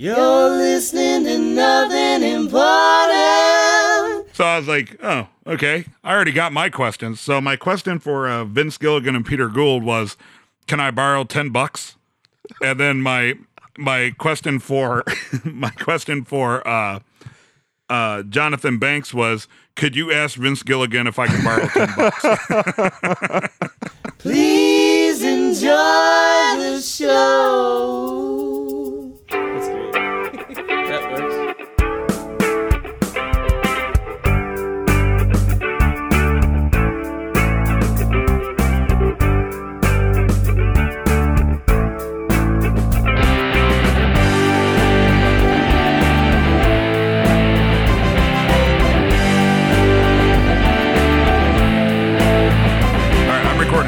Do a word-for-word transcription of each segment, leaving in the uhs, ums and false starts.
You're listening to Nothing Important. So I was like, oh, okay. I already got my questions. So my question for uh, Vince Gilligan and Peter Gould was, can I borrow ten bucks? And then my my question for my question for uh, uh, Jonathan Banks was, could you ask Vince Gilligan if I can borrow ten bucks? Please enjoy the show.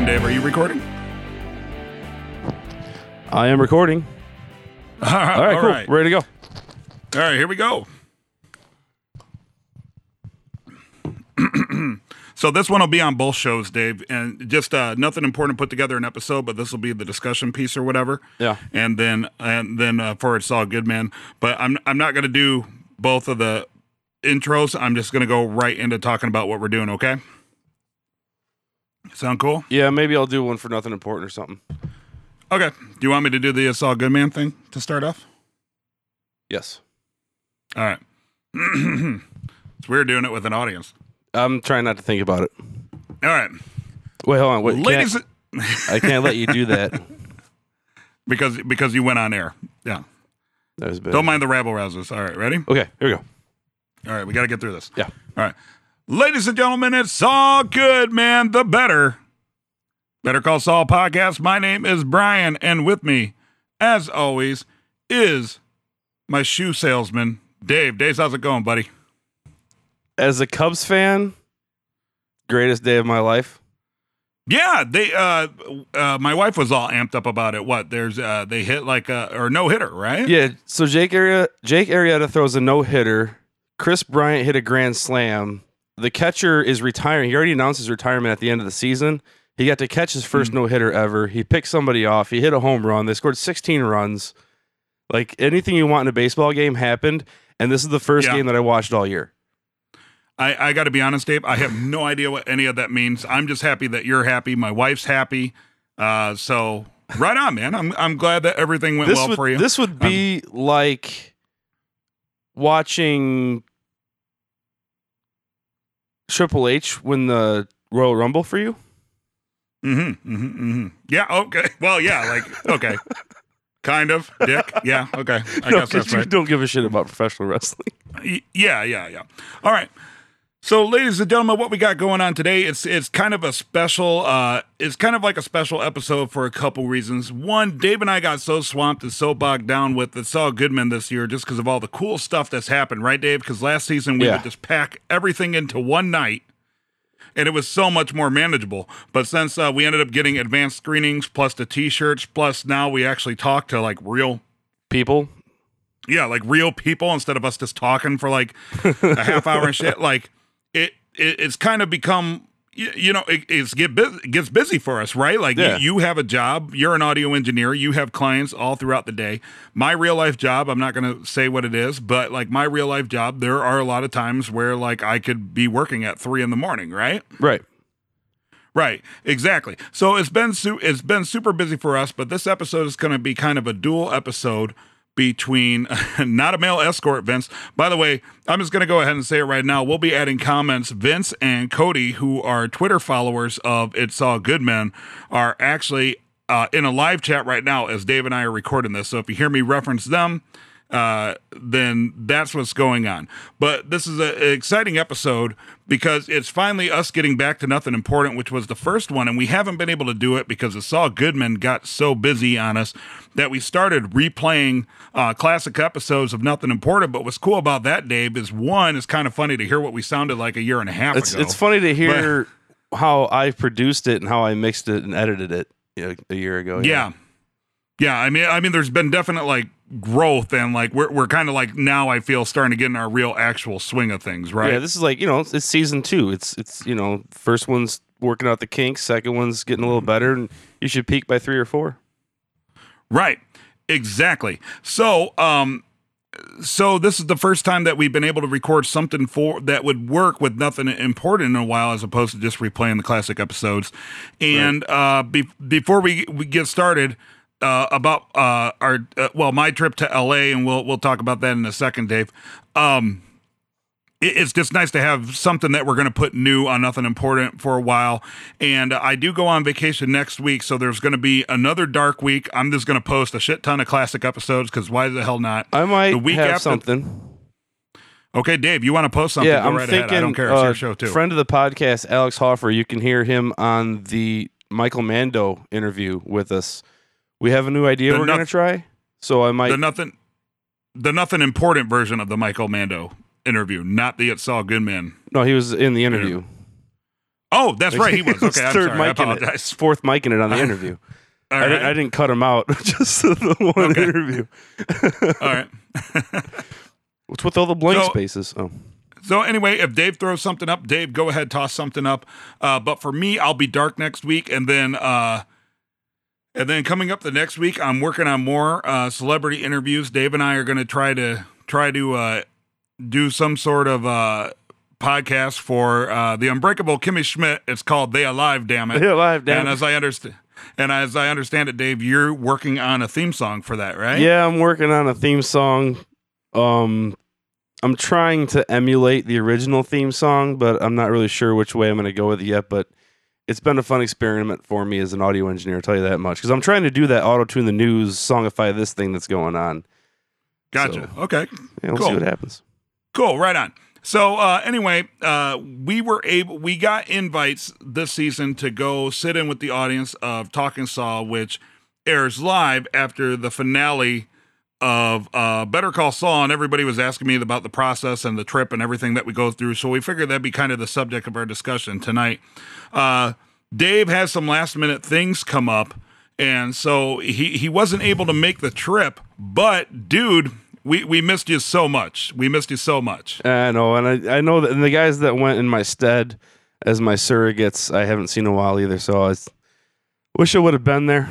Dave, are you recording? I am recording. All right, all right all cool. Right. Ready to go. All right, here we go. So this one will be on both shows, Dave, and just uh, Nothing Important put together an episode, but this will be the discussion piece or whatever. Yeah. And then and then uh, for It's All Good Man, but I'm I'm not going to do both of the intros. I'm just going to go right into talking about what we're doing, okay? Sound cool? Yeah, maybe I'll do one for Nothing Important or something. Okay. Do you want me to do the It's All Good Man thing to start off? Yes. All right. It's weird doing it with an audience. I'm trying not to think about it. All right. Wait, hold on. Wait, Ladies, can't, I can't let you do that. Because because you went on air. Yeah. That was bad. Don't mind the rabble rousers. All right, ready? Okay, here we go. All right, we got to get through this. Yeah. All right. Ladies and gentlemen, it's all good, man. The better, Better Call Saul podcast. My name is Brian, and with me, as always, is my shoe salesman, Dave. Dave, how's it going, buddy? As a Cubs fan, greatest day of my life. Yeah, they. Uh, uh, my wife was all amped up about it. What? There's uh, they hit like a or no hitter, right? Yeah. So Jake Arrieta, Jake Arrieta throws a no hitter. Chris Bryant hit a grand slam. The catcher is retiring. He already announced his retirement at the end of the season. He got to catch his first mm-hmm. no-hitter ever. He picked somebody off. He hit a home run. They scored sixteen runs. Like, anything you want in a baseball game happened, and this is the first yeah. game that I watched all year. I, I got to be honest, Dave. I have no idea what any of that means. I'm just happy that you're happy. My wife's happy. Uh, so, right on, man. I'm I'm glad that everything went this well would, for you. This would be um, like watching Triple H win the Royal Rumble for you? Mm-hmm. Mm-hmm. Mm-hmm. Yeah. Okay. Well, yeah. Like, okay. Kind of. Dick. Yeah. Okay. I no, guess that's you right. Don't give a shit about professional wrestling. Yeah. Yeah. Yeah. All right. So, ladies and gentlemen, what we got going on today, it's it's kind of a special, uh, it's kind of like a special episode for a couple reasons. One, Dave and I got so swamped and so bogged down with It's All Good Man this year just because of all the cool stuff that's happened, right, Dave? Because last season we yeah. would just pack everything into one night, and it was so much more manageable. But since uh, we ended up getting advanced screenings, plus the T-shirts, plus now we actually talk to, like, real people. Yeah, like, real people instead of us just talking for, like, a half hour and shit, like... It, it it's kind of become, you, you know, it, it's get bu- it gets busy for us, right? Like yeah. you, you have a job, you're an audio engineer, you have clients all throughout the day. My real life job, I'm not going to say what it is, but like my real life job, there are a lot of times where like I could be working at three in the morning, right? Right. Right, exactly. So it's been su- it's been super busy for us, but this episode is going to be kind of a dual episode between not a male escort, Vince. By the way, I'm just going to go ahead and say it right now. We'll be adding comments. Vince and Cody, who are Twitter followers of It's All Good Men, are actually uh, in a live chat right now as Dave and I are recording this. So if you hear me reference them, uh, then that's what's going on. But this is a, an exciting episode because it's finally us getting back to Nothing Important, which was the first one, and we haven't been able to do it because It's All Good Men got so busy on us that we started replaying uh, classic episodes of Nothing Important. But what's cool about that, Dave, is one, it's kind of funny to hear what we sounded like a year and a half it's, ago. It's funny to hear but, how I produced it and how I mixed it and edited it you know, a year ago. Yeah. yeah. Yeah, I mean, I mean, there's been definite like growth, and like we're we're kind of like now I feel starting to get in our real actual swing of things, right? Yeah, this is like you know it's season two. It's it's you know first one's working out the kinks, second one's getting a little better, and you should peak by three or four. Right, exactly. So um, so this is the first time that we've been able to record something for that would work with Nothing Important in a while, as opposed to just replaying the classic episodes. And right. uh, be- before we, we get started uh, about uh, our uh, well, my trip to L A, and we'll we'll talk about that in a second, Dave. Um, it, it's just nice to have something that we're going to put new on Nothing Important for a while. And I do go on vacation next week, so there's going to be another dark week. I'm just going to post a shit ton of classic episodes because why the hell not? I might the week have after- something. Okay, Dave, you want to post something? Yeah, go I'm right thinking, ahead. I don't care. It's uh, your show too. Friend of the podcast, Alex Hoffer. You can hear him on the Michael Mando interview with us. We have a new idea the we're noth- going to try, so I might the nothing, the nothing important version of the Michael Mando interview, not the It's All Good Man. No, he was in the interview. Oh, that's right, he was. Okay, was I'm third sorry. Mic I apologize. It, fourth mic in it on the interview. All right. I, didn't, I didn't cut him out. Just the one okay. interview. All right. What's with all the blank so, spaces? Oh. So anyway, if Dave throws something up, Dave, go ahead, toss something up. Uh, but for me, I'll be dark next week, and then uh, and then coming up the next week, I'm working on more uh, celebrity interviews. Dave and I are going to try to try to uh, do some sort of uh, podcast for uh, the Unbreakable Kimmy Schmidt. It's called They Alive, Damn It. They Alive, Damn and It. As I understand. And as I understand it, Dave, you're working on a theme song for that, right? Yeah, I'm working on a theme song. Um, I'm trying to emulate the original theme song, but I'm not really sure which way I'm going to go with it yet. But it's been a fun experiment for me as an audio engineer, I'll tell you that much. Because I'm trying to do that auto-tune the news, songify this thing that's going on. Gotcha. So, okay. Yeah, we'll cool. see what happens. Cool. Right on. So uh, anyway, uh, we were able, we got invites this season to go sit in with the audience of Talking Saul, which airs live after the finale of uh, Better Call Saul, and everybody was asking me about the process and the trip and everything that we go through. So we figured that'd be kind of the subject of our discussion tonight. Uh, Dave has some last minute things come up, and so he, he wasn't able to make the trip. But dude, we, we missed you so much. We missed you so much. I know, and I I know that and the guys that went in my stead as my surrogates, I haven't seen in a while either. So I wish I would have been there.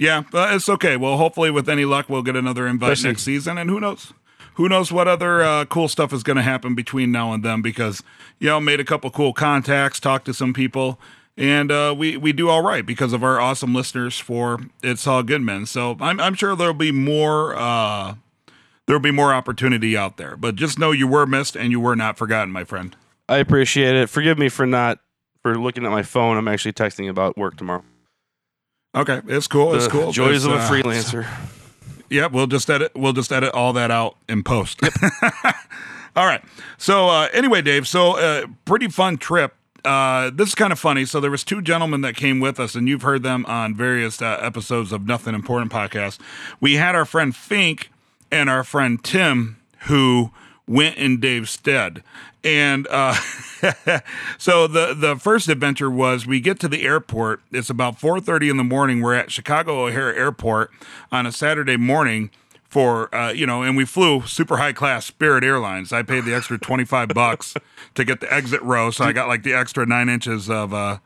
Yeah, but it's okay. Well, hopefully with any luck, we'll get another invite Especially. next season. And who knows? Who knows what other uh, cool stuff is going to happen between now and then, because, you know, made a couple cool contacts, talked to some people, and uh, we, we do all right because of our awesome listeners for It's All Good Men. So I'm, I'm sure there'll be more uh, there'll be more opportunity out there. But just know you were missed and you were not forgotten, my friend. I appreciate it. Forgive me for not for looking at my phone. I'm actually texting about work tomorrow. Okay, it's cool. It's the cool. Joys it's, of a uh, freelancer. Yeah, we'll just edit. We'll just edit all that out in post. Yep. All right. So uh, anyway, Dave. So uh, pretty fun trip. Uh, this is kind of funny. So there was two gentlemen that came with us, and you've heard them on various uh, episodes of Nothing Important podcast. We had our friend Fink and our friend Tim, who went in Dave's stead. And uh, so the, the first adventure was we get to the airport. It's about four thirty in the morning. We're at Chicago O'Hare Airport on a Saturday morning for, uh, you know, and we flew super high class Spirit Airlines. I paid the extra twenty-five bucks to get the exit row. So I got like the extra nine inches of, uh,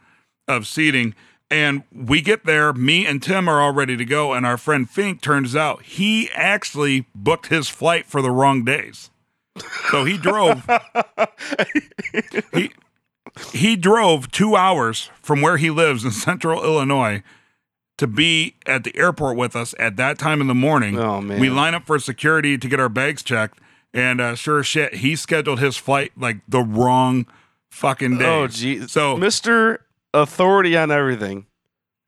of seating. And we get there, me and Tim are all ready to go. And our friend Fink, turns out he actually booked his flight for the wrong days. So he drove he, he drove two hours from where he lives in central Illinois to be at the airport with us at that time in the morning. Oh, man. We line up for security to get our bags checked, and uh, sure as shit, he scheduled his flight like the wrong fucking day. Oh, geez. So Mister Authority on everything.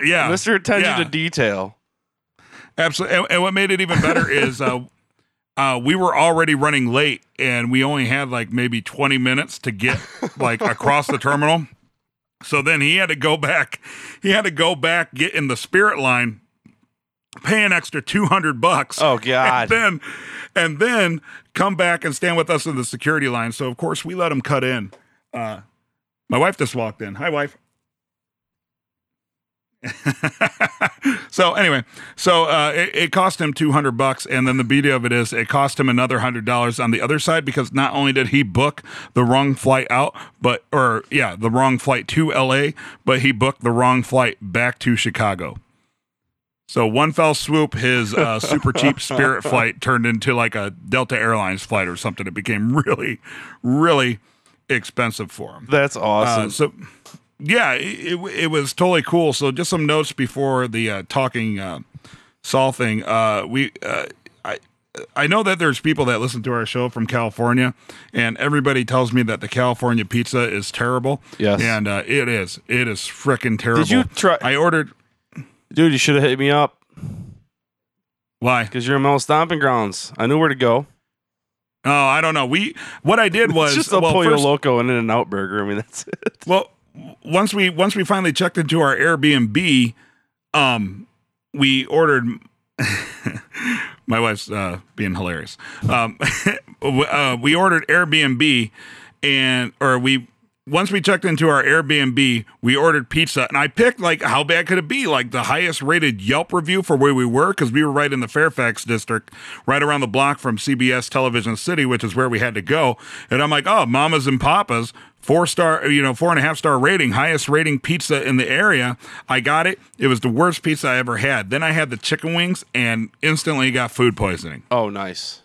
Yeah. Mister Attention yeah. to Detail. Absolutely. And, and what made it even better is... Uh, Uh, we were already running late, and we only had like maybe twenty minutes to get like across the terminal. So then he had to go back. He had to go back, get in the Spirit line, pay an extra two hundred bucks. Oh God. And then, and then come back and stand with us in the security line. So of course we let him cut in. Uh, my wife just walked in. Hi, wife. So anyway, so uh, it, it cost him two hundred bucks, and then the beauty of it is it cost him another one hundred dollars on the other side, because not only did he book the wrong flight out, but or yeah, the wrong flight to L A, but he booked the wrong flight back to Chicago. So one fell swoop, his uh, super cheap Spirit flight turned into like a Delta Airlines flight or something. It became really, really expensive for him. That's awesome. Uh, so, yeah, it, it was totally cool. So just some notes before the uh, talking uh, Saul thing. Uh, we uh, I I know that there's people that listen to our show from California, and everybody tells me that the California pizza is terrible. Yes, and uh, it is. It is freaking terrible. Did you try? I ordered. Dude, you should have hit me up. Why? Because you're in Mel's Stomping Grounds. I knew where to go. Oh, I don't know. We what I did was just a well, Pollo Loco and In-N-Out Burger. I mean, that's it. Well, once we once we finally checked into our Airbnb, um, we ordered. My wife's uh, being hilarious. Um, uh, we ordered Airbnb, and or we. Once we checked into our Airbnb, we ordered pizza, and I picked, like, how bad could it be? Like, the highest-rated Yelp review for where we were, because we were right in the Fairfax district, right around the block from C B S Television City, which is where we had to go. And I'm like, oh, Mama's and Papa's, four-star, you know, four-and-a-half-star rating, highest-rating pizza in the area. I got it. It was the worst pizza I ever had. Then I had the chicken wings and instantly got food poisoning. Oh, nice.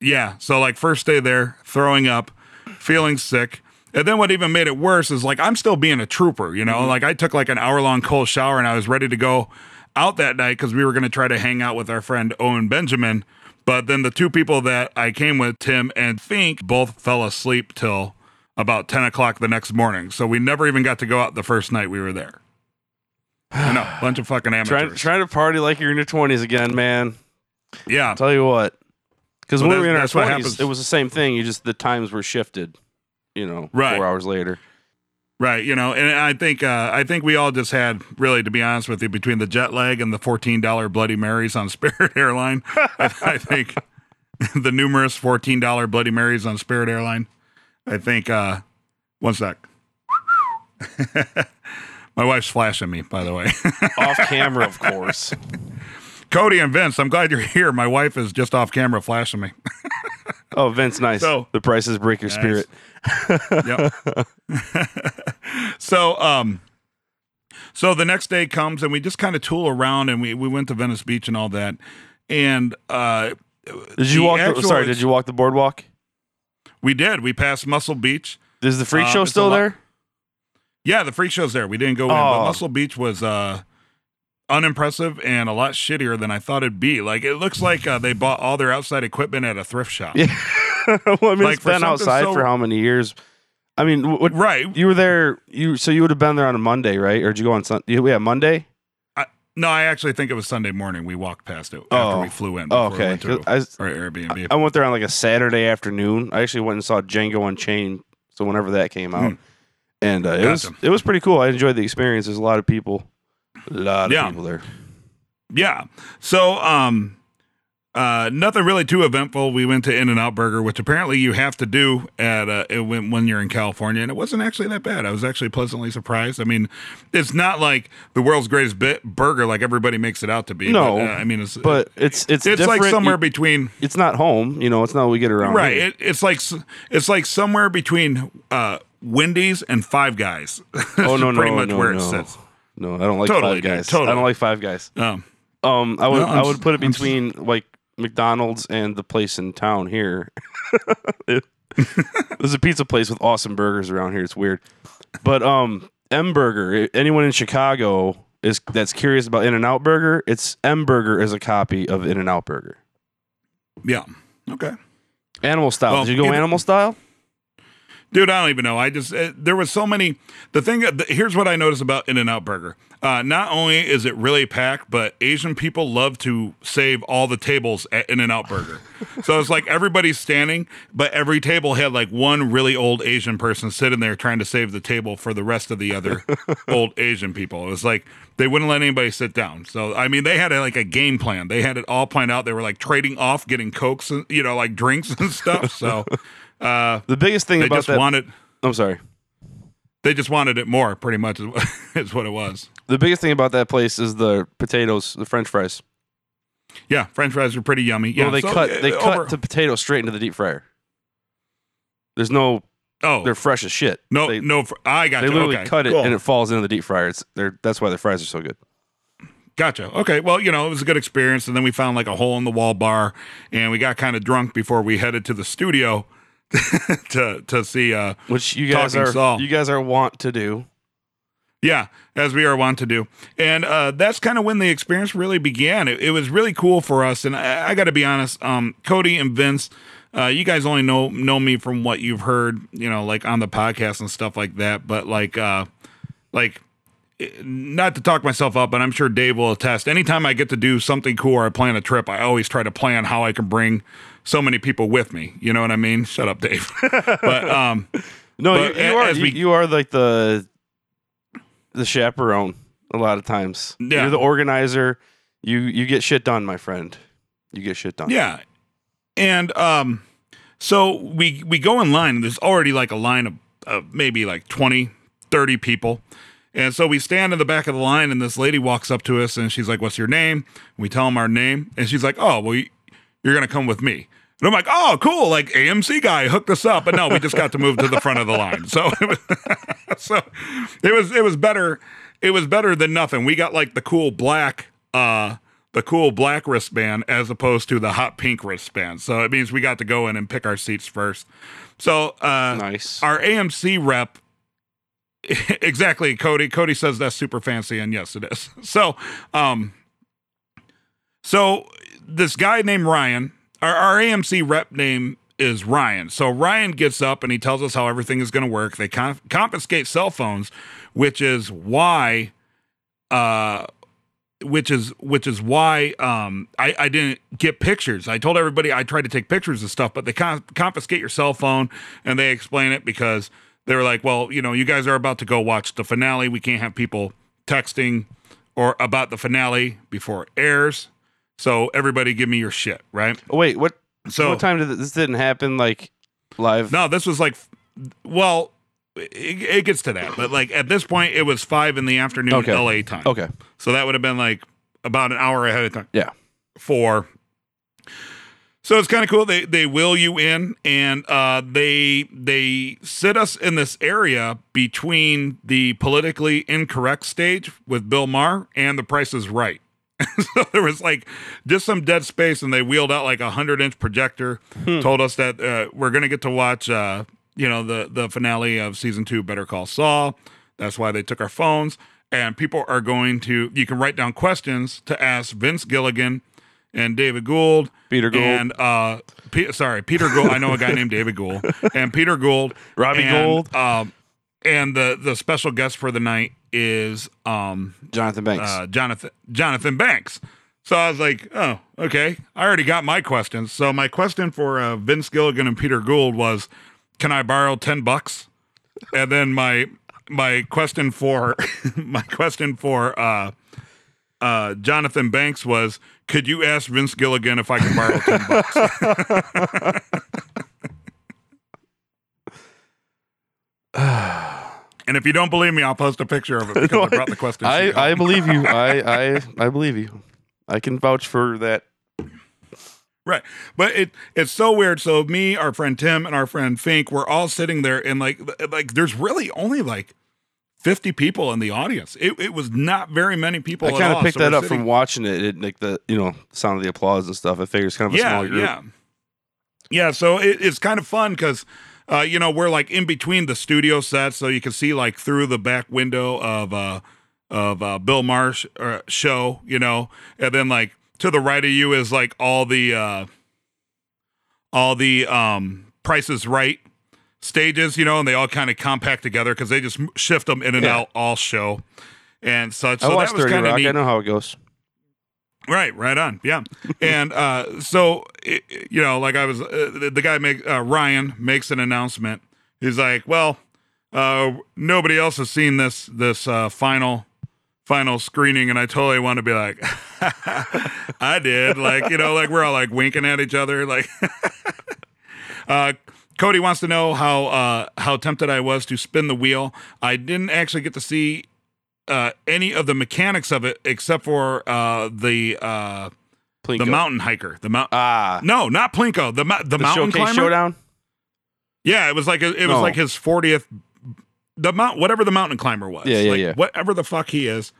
Yeah, so, like, first day there, throwing up, feeling sick. And then what even made it worse is, like, I'm still being a trooper, you know? Mm-hmm. Like, I took, like, an hour-long cold shower, and I was ready to go out that night because we were going to try to hang out with our friend Owen Benjamin. But then the two people that I came with, Tim and Fink, both fell asleep till about ten o'clock the next morning. So we never even got to go out the first night we were there. I know, bunch of fucking amateurs. Trying to party like you're in your twenties again, man. Yeah. I'll tell you what. Because well, when we were in our twenties, it was the same thing. You just, the times were shifted. You know, right. Four hours later. Right. You know, and I think uh, I think we all just had, really, to be honest with you, between the jet lag and the fourteen dollars Bloody Marys on Spirit Airline, I, I think the numerous fourteen dollars Bloody Marys on Spirit Airline, I think, uh, one sec. My wife's flashing me, by the way. Off camera, of course. Cody and Vince, I'm glad you're here. My wife is just off camera flashing me. Oh, Vince, nice. So, the prices break your nice. Spirit. Yep. so, um, so the next day comes and we just kind of tool around and we, we went to Venice Beach and all that. And uh, did you the walk? Actual, the, sorry, did you walk the boardwalk? We did. We passed Muscle Beach. Is the freak uh, show still there? Yeah, the freak show's there. We didn't go oh. in, but Muscle Beach was uh, unimpressive and a lot shittier than I thought it'd be. Like, it looks like uh, they bought all their outside equipment at a thrift shop. Yeah. Well, I mean, like, it's been outside so, for how many years? I mean, what, right? You were there. You so you would have been there on a Monday, right? Or did you go on Sunday? Yeah, Monday. I, no, I actually think it was Sunday morning. We walked past it oh. after we flew in. Oh, okay. We went to I, our Airbnb. I, I went there on like a Saturday afternoon. I actually went and saw Django Unchained. So whenever that came out, hmm. and uh, it was it was pretty cool. I enjoyed the experience. There's a lot of people. A lot of yeah. people there. Yeah. So, um. Uh, nothing really too eventful. We went to In-N-Out Burger, which apparently you have to do at uh, when, when you're in California, and it wasn't actually that bad. I was actually pleasantly surprised. I mean, it's not like the world's greatest bit burger like everybody makes it out to be. No, but, uh, I mean, it's but it's it's it's different. Like somewhere you, between. It's not home, you know. It's not what we get around. Right. It, it's like it's like somewhere between uh, Wendy's and Five Guys. Oh no, no, pretty much no, where no. it sits. No, I don't like totally, Five Guys. Dude, totally. I don't like Five Guys. Um, um I would no, I would put it between like. McDonald's and the place in town here. There's a pizza place with awesome burgers around here. It's weird, but um, M Burger. Anyone in Chicago is that's curious about In-N-Out Burger, it's M Burger is a copy of In-N-Out Burger. Yeah. Okay. Animal style. Well, Did you go in- animal style? Dude, I don't even know. I just, uh, there was so many, the thing, the, here's what I noticed about In-N-Out Burger. Uh, not only is it really packed, but Asian people love to save all the tables at In-N-Out Burger. So it's like everybody's standing, but every table had like one really old Asian person sitting there trying to save the table for the rest of the other old Asian people. It was like, they wouldn't let anybody sit down. So, I mean, they had a, like a game plan. They had it all planned out. They were like trading off, getting Cokes, and, you know, like drinks and stuff. So... Uh, the biggest thing they about just that, wanted, I'm sorry, they just wanted it more. Pretty much is what it was. The biggest thing about that place is the potatoes, the French fries. Yeah, French fries are pretty yummy. Yeah, well, they so, cut they uh, cut over, the potato straight into the deep fryer. There's no, oh, they're fresh as shit. No, they, no, I got. They you. literally okay, cut it cool. and it falls into the deep fryer. It's there. That's why the fries are so good. Gotcha. Okay. Well, you know, it was a good experience. And then we found like a hole in the wall bar and we got kind of drunk before we headed to the studio to, to see, uh, which you guys Talking are, Saul. you guys are wont to do. Yeah. As we are wont to do. And, uh, that's kind of when the experience really began. It, it was really cool for us. And I, I gotta be honest, um, Cody and Vince, uh, you guys only know, know me from what you've heard, you know, like on the podcast and stuff like that. But like, uh, like, not to talk myself up, but I'm sure Dave will attest. Anytime I get to do something cool or I plan a trip, I always try to plan how I can bring so many people with me. You know what I mean? Shut up, Dave. But um, no, but you, you are we, you are like the the chaperone a lot of times. Yeah. You're the organizer. You you get shit done, my friend. You get shit done. Yeah, and um, so we we go in line. And there's already like a line of, of maybe like twenty, thirty people. And so we stand in the back of the line, and this lady walks up to us, and she's like, "What's your name?" And we tell them our name, and she's like, "Oh, well, you're gonna come with me." And I'm like, "Oh, cool! Like A M C guy hooked us up." But no, we just got to move to the front of the line, so it was, so it was it was better. It was better than nothing. We got like the cool black, uh, the cool black wristband as opposed to the hot pink wristband. So it means we got to go in and pick our seats first. So uh, nice. Our A M C rep. Exactly, Cody. Cody says that's super fancy, and yes, it is. So, um, so this guy named Ryan, our, our A M C rep name is Ryan. So Ryan gets up and he tells us how everything is going to work. They conf- confiscate cell phones, which is why, uh, which is which is why um, I, I didn't get pictures. I told everybody I tried to take pictures and stuff, but they con- confiscate your cell phone, and they explain it because. They were like, well, you know, you guys are about to go watch the finale. We can't have people texting or about the finale before it airs. So everybody give me your shit, right? Oh, wait, what So what time did this, this didn't happen, like, live? No, this was like, well, it, it gets to that. But, like, at this point, it was five in the afternoon okay. L A time. Okay. So that would have been, like, about an hour ahead of time. Yeah. Four. So it's kind of cool. They they wheel you in, and uh, they they sit us in this area between the politically incorrect stage with Bill Maher and The Price Is Right. So there was like just some dead space, and they wheeled out like a hundred inch projector, hmm. told us that uh, we're gonna get to watch uh, you know the the finale of season two, Better Call Saul. That's why they took our phones, and people are going to. You can write down questions to ask Vince Gilligan. And David Gould, Peter Gould, and uh, P- sorry, Peter Gould. I know a guy named David Gould, and Peter Gould, Robbie and, Gould, um, and the the special guest for the night is um, Jonathan Banks. Uh, Jonathan Jonathan Banks. So I was like, oh, okay. I already got my questions. So my question for uh, Vince Gilligan and Peter Gould was, can I borrow ten bucks? And then my my question for my question for. Uh, Uh, Jonathan Banks was, could you ask Vince Gilligan if I can borrow ten bucks? And if you don't believe me, I'll post a picture of it because no, I brought the question. I, I believe you. I, I I believe you. I can vouch for that. Right. But it it's so weird. So me, our friend Tim, and our friend Fink, we're all sitting there and like like there's really only like fifty people in the audience. It it was not very many people. I kind of picked so that up sitting... from watching it. It like the you know sound of the applause and stuff. I figure it's kind of a yeah, small group. Yeah, yeah. So it, it's kind of fun because uh, you know we're like in between the studio sets, so you can see like through the back window of uh, of uh, Bill Maher's uh, show. You know, and then like to the right of you is like all the uh, all the um, Price Is Right stages, you know, and they all kind of compact together because they just shift them in and yeah. out all show and such. So I watched that was kind of neat. I know how it goes. Right, right on, yeah. And uh, so, it, you know, like I was, uh, the guy make uh, Ryan makes an announcement. He's like, "Well, uh, nobody else has seen this this uh, final." final screening," and I totally want to be like, "I did," like you know, like we're all like winking at each other, like. uh, Cody wants to know how uh, how tempted I was to spin the wheel. I didn't actually get to see uh, any of the mechanics of it except for uh, the uh, the mountain hiker. The mount ah. no, not Plinko. The the, the mountain showcase climber. Showdown. Yeah, it was like a, it was no. like his fortieth the mount, whatever the mountain climber was. Yeah, yeah, like, yeah. Whatever the fuck he is.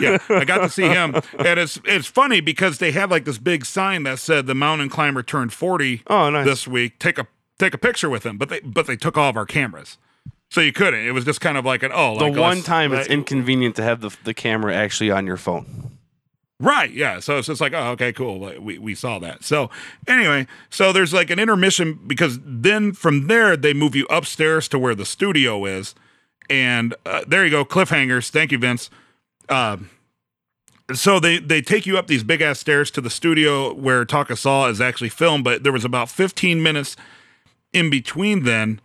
Yeah, I got to see him. And it's it's funny because they had like this big sign that said the mountain climber turned forty oh, nice. this week. Take a take a picture with him. But they but they took all of our cameras. So you couldn't. It was just kind of like an oh. Like the one us, time it's like, inconvenient to have the the camera actually on your phone. Right, yeah. So it's just like, oh, okay, cool. We we saw that. So anyway, so there's like an intermission because then from there they move you upstairs to where the studio is, and uh, there you go, cliffhangers. Thank you, Vince. Uh, so they they take you up these big ass stairs to the studio where Talking Saul is actually filmed, but there was about fifteen minutes in between then.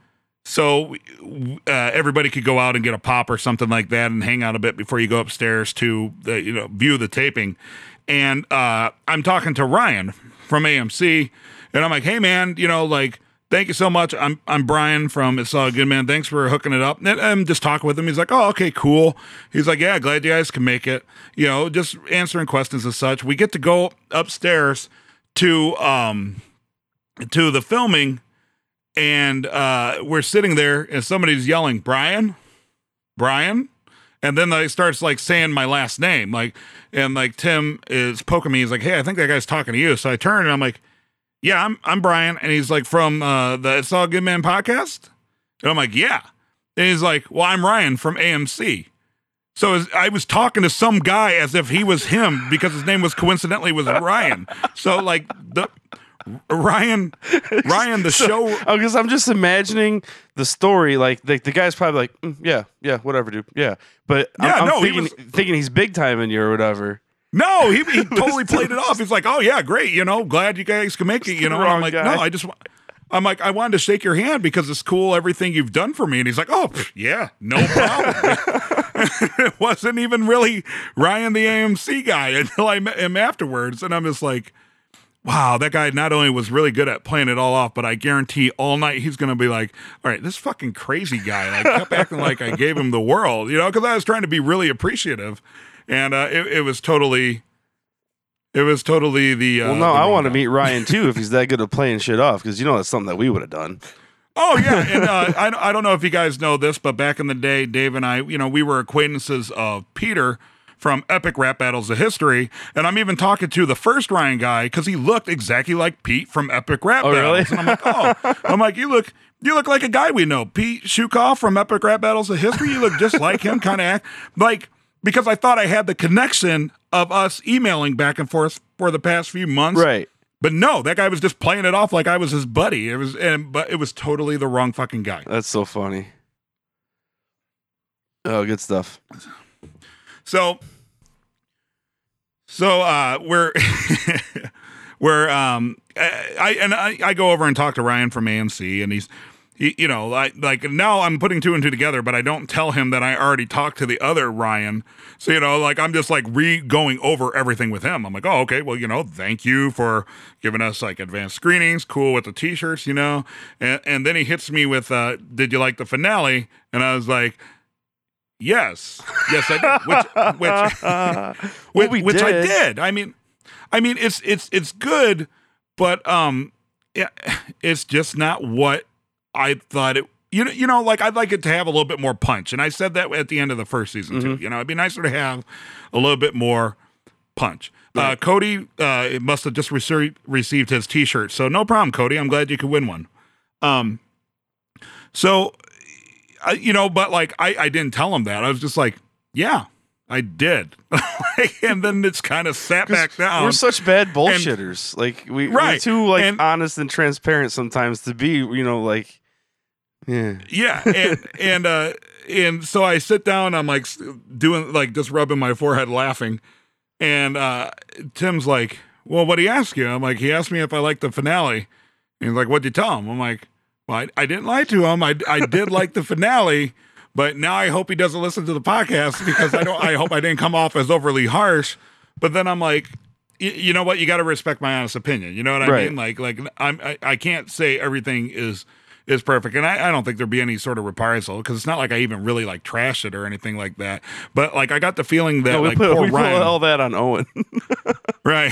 So uh, everybody could go out and get a pop or something like that and hang out a bit before you go upstairs to uh, you know view the taping. And uh, I'm talking to Ryan from A M C, and I'm like, hey, man, you know, like, thank you so much. I'm I'm Brian from It's All Good Man. Thanks for hooking it up. And I'm just talking with him. He's like, oh, okay, cool. He's like, yeah, glad you guys can make it. You know, just answering questions and such. We get to go upstairs to um to the filming. And uh, we're sitting there, and somebody's yelling, Brian, Brian. And then they starts like saying my last name. Like, and like Tim is poking me. He's like, hey, I think that guy's talking to you. So I turn and I'm like, yeah, I'm I'm Brian. And he's like, from uh, the It's All Good Man podcast. And I'm like, yeah. And he's like, well, I'm Ryan from A M C. So as, I was talking to some guy as if he was him because his name was coincidentally was Ryan. So like the... Ryan, Ryan, the so, show. Oh, because I'm just imagining the story. Like the, the guy's probably like, mm, yeah, yeah, whatever, dude, yeah. But yeah, I'm, I'm no, thinking, he was, thinking he's big time in you or whatever. No, he, he totally played it off. He's like, oh yeah, great, you know, glad you guys can make it, you know. And I'm like, guy. no, I just, I'm like, I wanted to shake your hand because it's cool everything you've done for me. And he's like, oh yeah, no problem. It wasn't even really Ryan the A M C guy until I met him afterwards, and I'm just like. Wow, that guy not only was really good at playing it all off, but I guarantee all night he's going to be like, all right, this fucking crazy guy. Like, kept acting like I gave him the world, you know, because I was trying to be really appreciative. And uh, it, it was totally, it was totally the... Uh, well, no, the I want to meet Ryan, too, if he's that good at playing shit off, because, you know, that's something that we would have done. Oh, yeah. And uh, I, I don't know if you guys know this, but back in the day, Dave and I, you know, we were acquaintances of Peter from Epic Rap Battles of History, and I'm even talking to the first Ryan guy because he looked exactly like Pete from Epic Rap oh, Battles. Really? And I'm like, oh, I'm like, you look, you look like a guy we know, Pete Shukoff from Epic Rap Battles of History. You look just like him, kind of like because I thought I had the connection of us emailing back and forth for the past few months, right? But no, that guy was just playing it off like I was his buddy. It was, and but it was totally the wrong fucking guy. That's so funny. Oh, good stuff. So, so uh, we're we're um, I and I, I go over and talk to Ryan from A M C, and he's he, you know like like now I'm putting two and two together, but I don't tell him that I already talked to the other Ryan. So you know like I'm just like re going over everything with him. I'm like, oh okay, well you know thank you for giving us like advanced screenings, cool with the t-shirts, you know, and and then he hits me with, uh, did you like the finale? And I was like. Yes, yes, I did. Which, which, uh, which, well, which did. I did. I mean, I mean, it's it's it's good, but um, yeah, it's just not what I thought it. You know, you know, like I'd like it to have a little bit more punch, and I said that at the end of the first season mm-hmm. too. You know, it'd be nicer to have a little bit more punch. Right. Uh, Cody uh, must have just re- received his T-shirt, so no problem, Cody. I'm glad you could win one. Um, so. I, you know, but like, I, I didn't tell him that. I was just like, yeah, I did. And then it's kind of sat back down. We're such bad bullshitters. And, like we, right. we're too like and, honest and transparent sometimes to be, you know, like, yeah. Yeah. And, and, uh, and so I sit down, I'm like doing like just rubbing my forehead laughing. And, uh, Tim's like, well, what'd he ask you? I'm like, he asked me if I liked the finale. And he's like, what'd you tell him? I'm like, well, I, I didn't lie to him. I, I did like the finale, but now I hope he doesn't listen to the podcast because I don't. I hope I didn't come off as overly harsh. But then I'm like, y- you know what? You got to respect my honest opinion. You know what I right. mean? Like, like I'm, I, I can't say everything is is perfect. And I, I don't think there'd be any sort of reprisal, because it's not like I even really like trashed it or anything like that. But like I got the feeling that no, we like put, poor we Ryan, put all that on Owen. Right.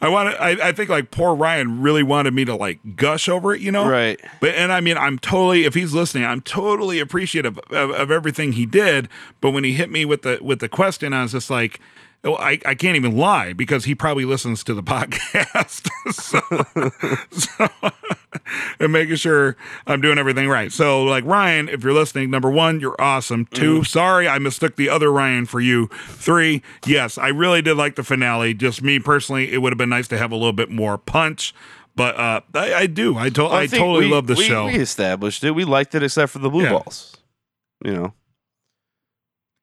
I wanted, I, I think like poor Ryan really wanted me to like gush over it, you know? Right. But, and I mean, I'm totally, if he's listening, I'm totally appreciative of, of everything he did. But when he hit me with the, with the question, I was just like, well, I, I can't even lie, because he probably listens to the podcast. so, so and making sure I'm doing everything right. So like Ryan, if you're listening, number one, you're awesome. Two, mm. sorry, I mistook the other Ryan for you. Three, yes, I really did like the finale. Just me personally, it would have been nice to have a little bit more punch. But uh, I, I do. I, to- well, I, I totally we, love the we, show. We established it. We liked it except for the blue yeah. balls. You know.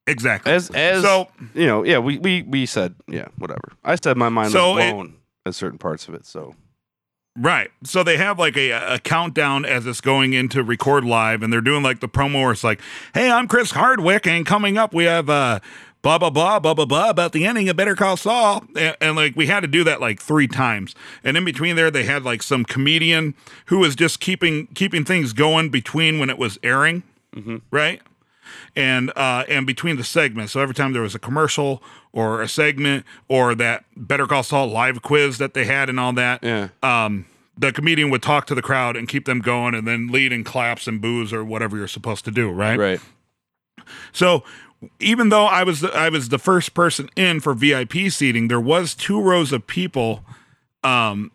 Exactly. As, as so, you know, yeah, we, we, we said, yeah, whatever. I said my mind so was blown it, at certain parts of it, so. Right. So they have like a, a countdown as it's going into record live, and they're doing like the promo where it's like, hey, I'm Chris Hardwick, and coming up we have uh, blah, blah, blah, blah, blah, blah, about the ending of Better Call Saul. And, and like we had to do that like three times. And in between there, they had like some comedian who was just keeping, keeping things going between when it was airing, mm-hmm. right? And uh, and between the segments, so every time there was a commercial or a segment or that Better Call Saul live quiz that they had and all that, yeah. um, the comedian would talk to the crowd and keep them going, and then lead in claps and boos or whatever you're supposed to do, right? Right. So even though I was the, I was the first person in for V I P seating, there was two rows of people, um,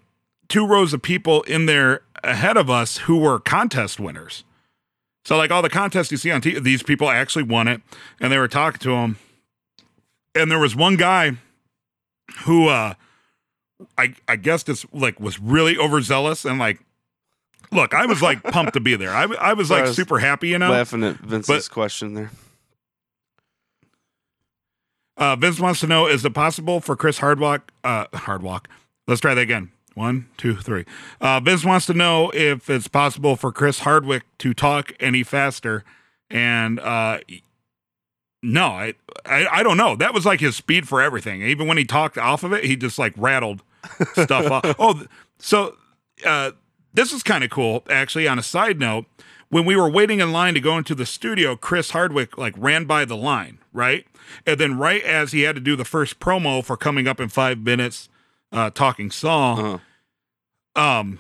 two rows of people in there ahead of us who were contest winners. So, like, all the contests you see on T V, these people actually won it, and they were talking to him. And there was one guy who, uh, I, I guess this, like, was really overzealous. And, like, look, I was, like, pumped to be there. I, I was, like, I was super happy, you know? Laughing at Vince's but, question there. Uh, Vince wants to know, is it possible for Chris Hardwick, uh, Hardwick, let's try that again. One, two, three. Uh, Vince wants to know if it's possible for Chris Hardwick to talk any faster. And uh, no, I, I I don't know. That was like his speed for everything. Even when he talked off of it, he just like rattled stuff off. Oh, so uh, this is kind of cool. Actually, on a side note, when we were waiting in line to go into the studio, Chris Hardwick like ran by the line, right? And then right as he had to do the first promo for coming up in five minutes, Uh, Talking Saul, uh-huh. um,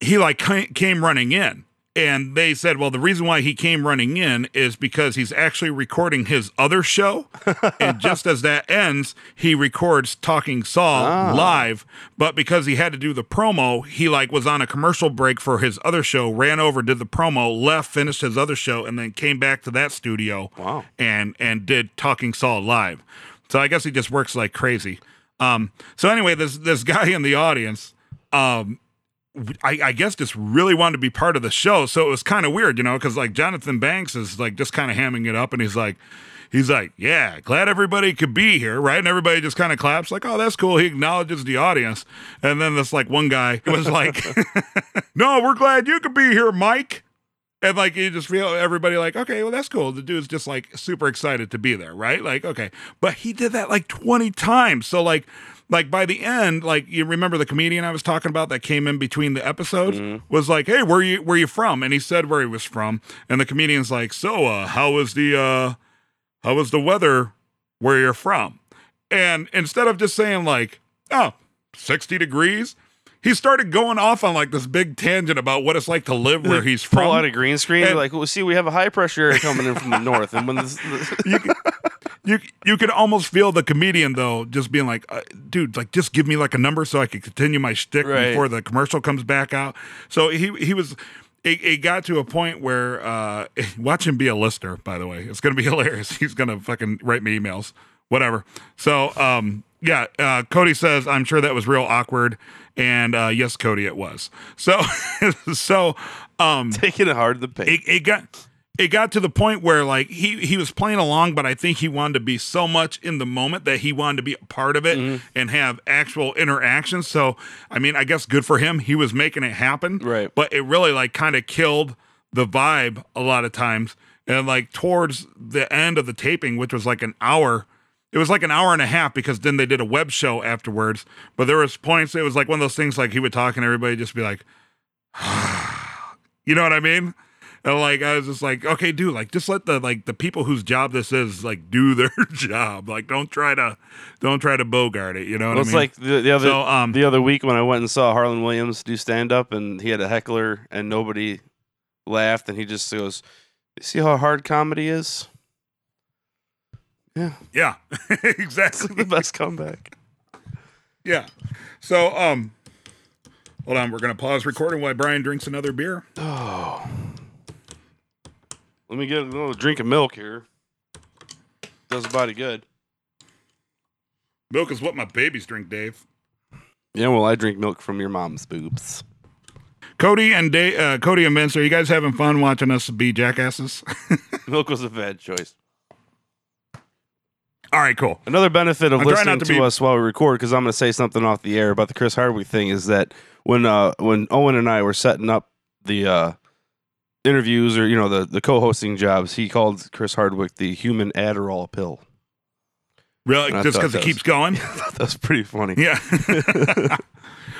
he like came running in, and they said, well, the reason why he came running in is because he's actually recording his other show, and just as that ends, he records Talking Saul ah. live, but because he had to do the promo, he like was on a commercial break for his other show, ran over, did the promo, left, finished his other show, and then came back to that studio wow. and, and did Talking Saul live. So I guess he just works like crazy. Um, so anyway, this, this guy in the audience, um, I, I guess just really wanted to be part of the show. So it was kind of weird, you know, cause like Jonathan Banks is like, just kind of hamming it up. And he's like, he's like, yeah, glad everybody could be here. Right. And everybody just kind of claps like, oh, that's cool. He acknowledges the audience. And then this like one guy was like, no, we're glad you could be here, Mike. And like, you just feel everybody like, okay, well, that's cool. The dude's just like super excited to be there. Right. Like, okay. But he did that like twenty times. So like, like by the end, like, you remember the comedian I was talking about that came in between the episodes mm-hmm. was like, hey, where you, where you from? And he said where he was from. And the comedian's like, so, uh, how was the, uh, how was the weather where you're from? And instead of just saying like, oh, sixty degrees, he started going off on like this big tangent about what it's like to live where he's from. Pull out a green screen. And, like, well, see, we have a high pressure area coming in from the north, and when this, this you, could, you you could almost feel the comedian though, just being like, uh, dude, like just give me like a number so I could continue my shtick right. before the commercial comes back out. So he he was. It, it got to a point where uh, watch him be a listener. By the way, it's gonna be hilarious. He's gonna fucking write me emails, whatever. So um, yeah, uh, Cody says I'm sure that was real awkward. And uh, yes, Cody, it was. So, so um, taking it hard to pay. It, it got it got to the point where like he he was playing along, but I think he wanted to be so much in the moment that he wanted to be a part of it mm-hmm. and have actual interaction. So, I mean, I guess good for him. He was making it happen, right? But it really like kind of killed the vibe a lot of times. And like towards the end of the taping, which was like an hour. It was like an hour and a half because then they did a web show afterwards. But there was points. It was like one of those things like he would talk and everybody just be like, You know what I mean? And like, I was just like, okay, dude, like, just let the, like, the people whose job this is, like, do their job. Like, don't try to, don't try to bogart it. You know what well, I mean? It's like the, the other, so, um, the other week when I went and saw Harlan Williams do stand up, and he had a heckler and nobody laughed, and he just goes, "You see how hard comedy is?" Yeah. Yeah. Exactly. It's the best comeback. Yeah. So, um, hold on. We're going to pause recording while Brian drinks another beer. Oh. Let me get a little drink of milk here. Does the body good. Milk is what my babies drink, Dave. Yeah, well, I drink milk from your mom's boobs. Cody and Dave, uh, Cody and Vince, are you guys having fun watching us be jackasses? Milk was a bad choice. All right, cool. Another benefit of I'm listening to, to be... us while we record, because I'm going to say something off the air about the Chris Hardwick thing, is that when uh, when Owen and I were setting up the... Uh, interviews, or you know, the the co-hosting jobs, he called Chris Hardwick the human Adderall pill. Really? Just because it keeps going? Yeah, that's pretty funny. Yeah.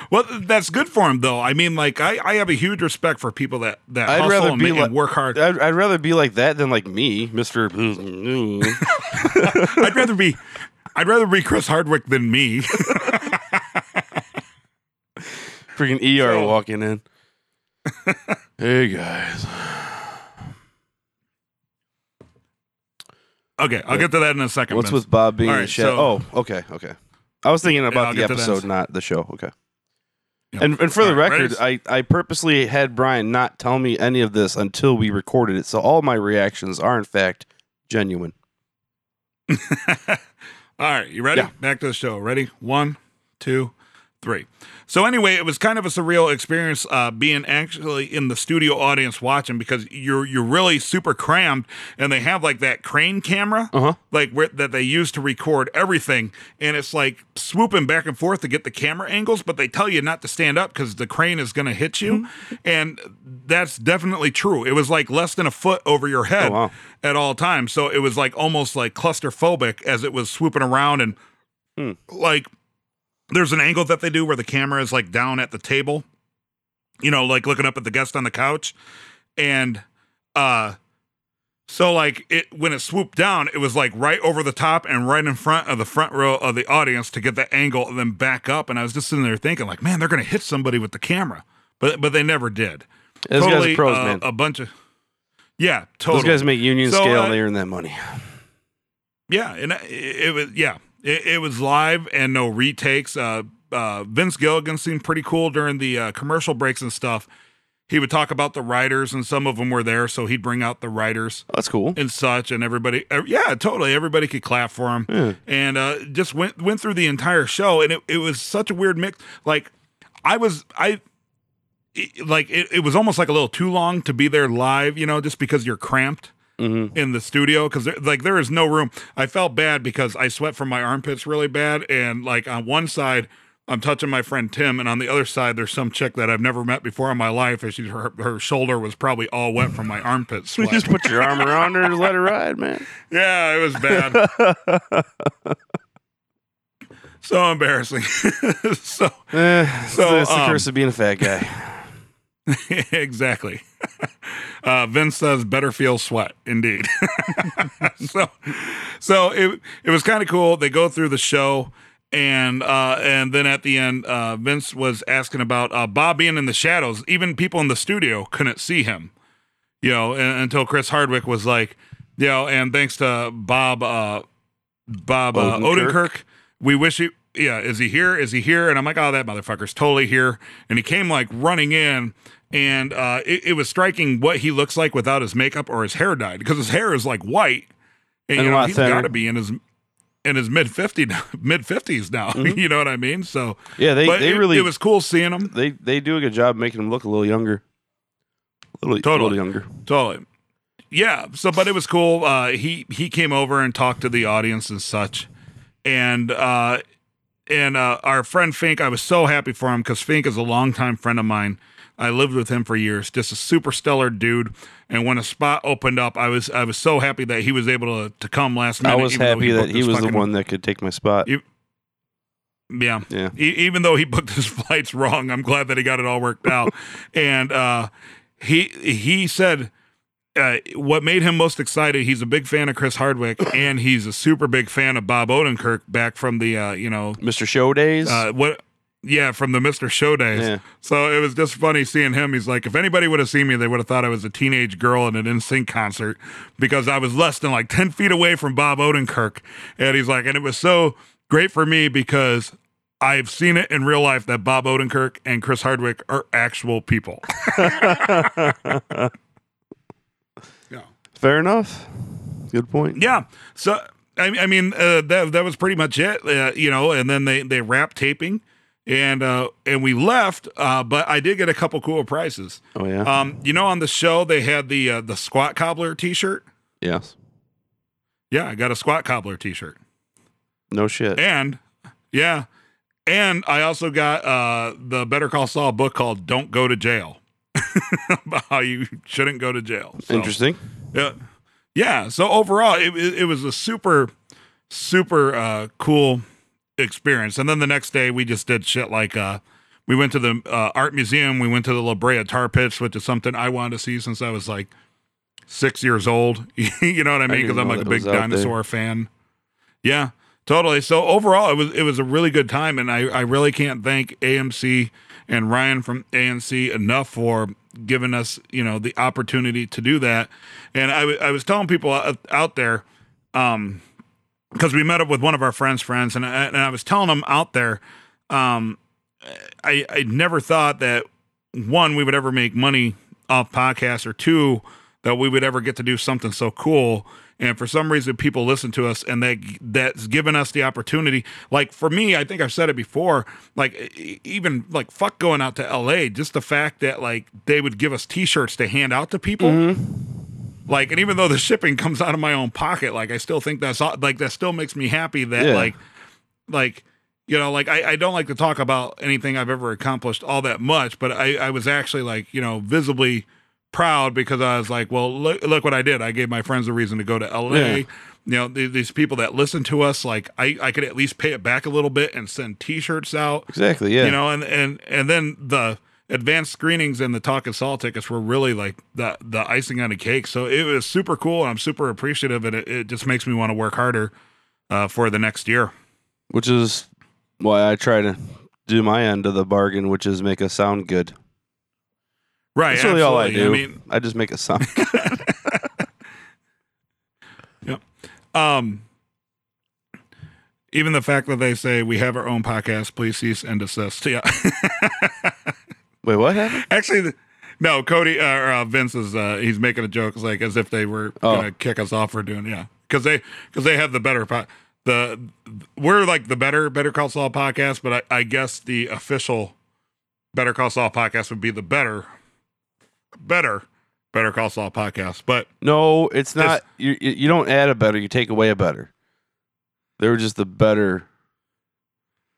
Well, that's good for him, though. I mean, like, I, I have a huge respect for people that, that I'd hustle rather and, be like, and work hard. I'd, I'd rather be like that than like me, Mister I'd rather be I'd rather be Chris Hardwick than me. Freaking E R so. Walking in. Hey guys. Okay, I'll get to that in a second. What's Vince? With Bob being right, a shadow? So, oh, okay, okay. I was thinking about yeah, the episode, not the show. Okay. Yep. And and for all the right, record, right? I, I purposely had Brian not tell me any of this until we recorded it, so all my reactions are in fact genuine. All right, you ready? Yeah. Back to the show. Ready? One, two, three. So anyway, it was kind of a surreal experience uh, being actually in the studio audience watching, because you're you're really super crammed, and they have like that crane camera, uh-huh. like where, that they use to record everything, and it's like swooping back and forth to get the camera angles, but they tell you not to stand up because the crane is going to hit you, mm-hmm. and that's definitely true. It was like less than a foot over your head oh, wow. at all times, so it was like almost like claustrophobic as it was swooping around, and mm. like... There's an angle that they do where the camera is like down at the table, you know, like looking up at the guest on the couch. And uh, so like it, when it swooped down, it was like right over the top and right in front of the front row of the audience to get that angle and then back up. And I was just sitting there thinking like, man, they're going to hit somebody with the camera, but, but they never did. Those totally, guys are pros, uh, man. A bunch of, yeah, totally. Those guys make union so, scale. Uh, they earn that money. Yeah. And it, it was, yeah. It, it was live and no retakes. Uh, uh, Vince Gilligan seemed pretty cool during the uh, commercial breaks and stuff. He would talk about the writers, and some of them were there, so he'd bring out the writers. Oh, that's cool. And such, and everybody, uh, yeah, totally. Everybody could clap for him. Yeah. And uh, just went went through the entire show, and it, it was such a weird mix. Like, I was, I, it, like, it, it was almost like a little too long to be there live, you know, just because you're cramped. Mm-hmm. In the studio, because like there is no room. I felt bad because I sweat from my armpits really bad, and like on one side I'm touching my friend Tim, and on the other side there's some chick that I've never met before in my life, and she, her, her shoulder was probably all wet from my armpit sweat. You just put your arm around her and let her ride, man. Yeah, it was bad. So embarrassing. so eh, so that's the um, curse of being a fat guy. Exactly. Uh, Vince says, "Better feel sweat." Indeed. so, so it it was kind of cool. They go through the show, and uh, and then at the end, uh, Vince was asking about uh, Bob being in the shadows. Even people in the studio couldn't see him, you know, and, until Chris Hardwick was like, you know, and thanks to Bob uh, Bob uh, Odenkirk. Odenkirk, we wish you. Yeah, is he here? Is he here? And I'm like, oh, that motherfucker's totally here. And he came like running in, and uh, it, it was striking what he looks like without his makeup or his hair dyed, because his hair is like white, and, and you know, he's got to be in his in his mid fifties mid fifties now. Mm-hmm. You know what I mean? So yeah, they, they it, really it was cool seeing him. They they do a good job making him look a little younger, a little, totally. a little younger, totally. Yeah. So, but it was cool. Uh, he he came over and talked to the audience and such, and. Uh, And uh, our friend Fink, I was so happy for him, because Fink is a longtime friend of mine. I lived with him for years. Just a super stellar dude. And when a spot opened up, I was I was so happy that he was able to, to come last minute. I was happy he that he was fucking, the one that could take my spot. He, yeah. yeah. E- even though he booked his flights wrong, I'm glad that he got it all worked out. And uh, he he said uh, what made him most excited. He's a big fan of Chris Hardwick, and he's a super big fan of Bob Odenkirk back from the uh, you know Mister Show days. Uh, what? Yeah, from the Mister Show days. Yeah. So it was just funny seeing him. He's like, if anybody would have seen me, they would have thought I was a teenage girl at an N Sync concert because I was less than like ten feet away from Bob Odenkirk. And he's like, and it was so great for me because I've seen it in real life that Bob Odenkirk and Chris Hardwick are actual people. Yeah. Fair enough. Good point. Yeah. So, I, I mean, uh, that, that was pretty much it, uh, you know, and then they, they wrapped taping. And uh, and we left, uh, but I did get a couple cool prizes. Oh yeah, um, you know, on the show they had the uh, the squat cobbler T-shirt. Yes, yeah, I got a squat cobbler T-shirt. No shit. And yeah, and I also got uh, the Better Call Saul book called "Don't Go to Jail," about how you shouldn't go to jail. So, interesting. Yeah, yeah. So overall, it it was a super super uh, cool experience. And then the next day we just did shit like uh we went to the uh, art museum, we went to the La Brea tar pits, which is something I wanted to see since I was like six years old. You know what I mean? Because I'm like a big dinosaur fan. Yeah, totally. So overall it was it was a really good time, and I, I really can't thank A M C and Ryan from A N C enough for giving us, you know, the opportunity to do that. And I, w- I was telling people out there, um because we met up with one of our friends' friends, and I, and I was telling them out there, um, I, I never thought that, one, we would ever make money off podcasts, or two, that we would ever get to do something so cool. And for some reason, people listen to us, and that that's given us the opportunity. Like, for me, I think I've said it before, like, even, like, fuck going out to L A, just the fact that, like, they would give us T-shirts to hand out to people. Mm-hmm. Like, and even though the shipping comes out of my own pocket, like, I still think that's, like, that still makes me happy that, yeah. like, like, you know, like, I, I don't like to talk about anything I've ever accomplished all that much, but I, I was actually, like, you know, visibly proud because I was like, well, look, look what I did. I gave my friends a reason to go to L A. Yeah. You know, th- these people that listen to us, like, I, I could at least pay it back a little bit and send T-shirts out. Exactly, yeah. You know, and, and, and then the advanced screenings and the Talking Saul tickets were really like the the icing on the cake. So it was super cool, and I'm super appreciative, and it, it just makes me want to work harder uh, for the next year. Which is why I try to do my end of the bargain, which is make us sound good. Right. That's really all I do. I mean, I just make us sound good. Yep. Um, even the fact that they say we have our own podcast, please cease and desist. Yeah. Wait, what happened? Actually, no, Cody, uh, or uh, Vince is, uh, he's making a joke. It's like as if they were oh. going to kick us off for doing, yeah. Because they, cause they have the better, po- the we're like the better Better Call Saul podcast, but I, I guess the official Better Call Saul podcast would be the better, better, Better Call Saul podcast. But no, it's not, it's, you, you don't add a better, you take away a better. They were just the better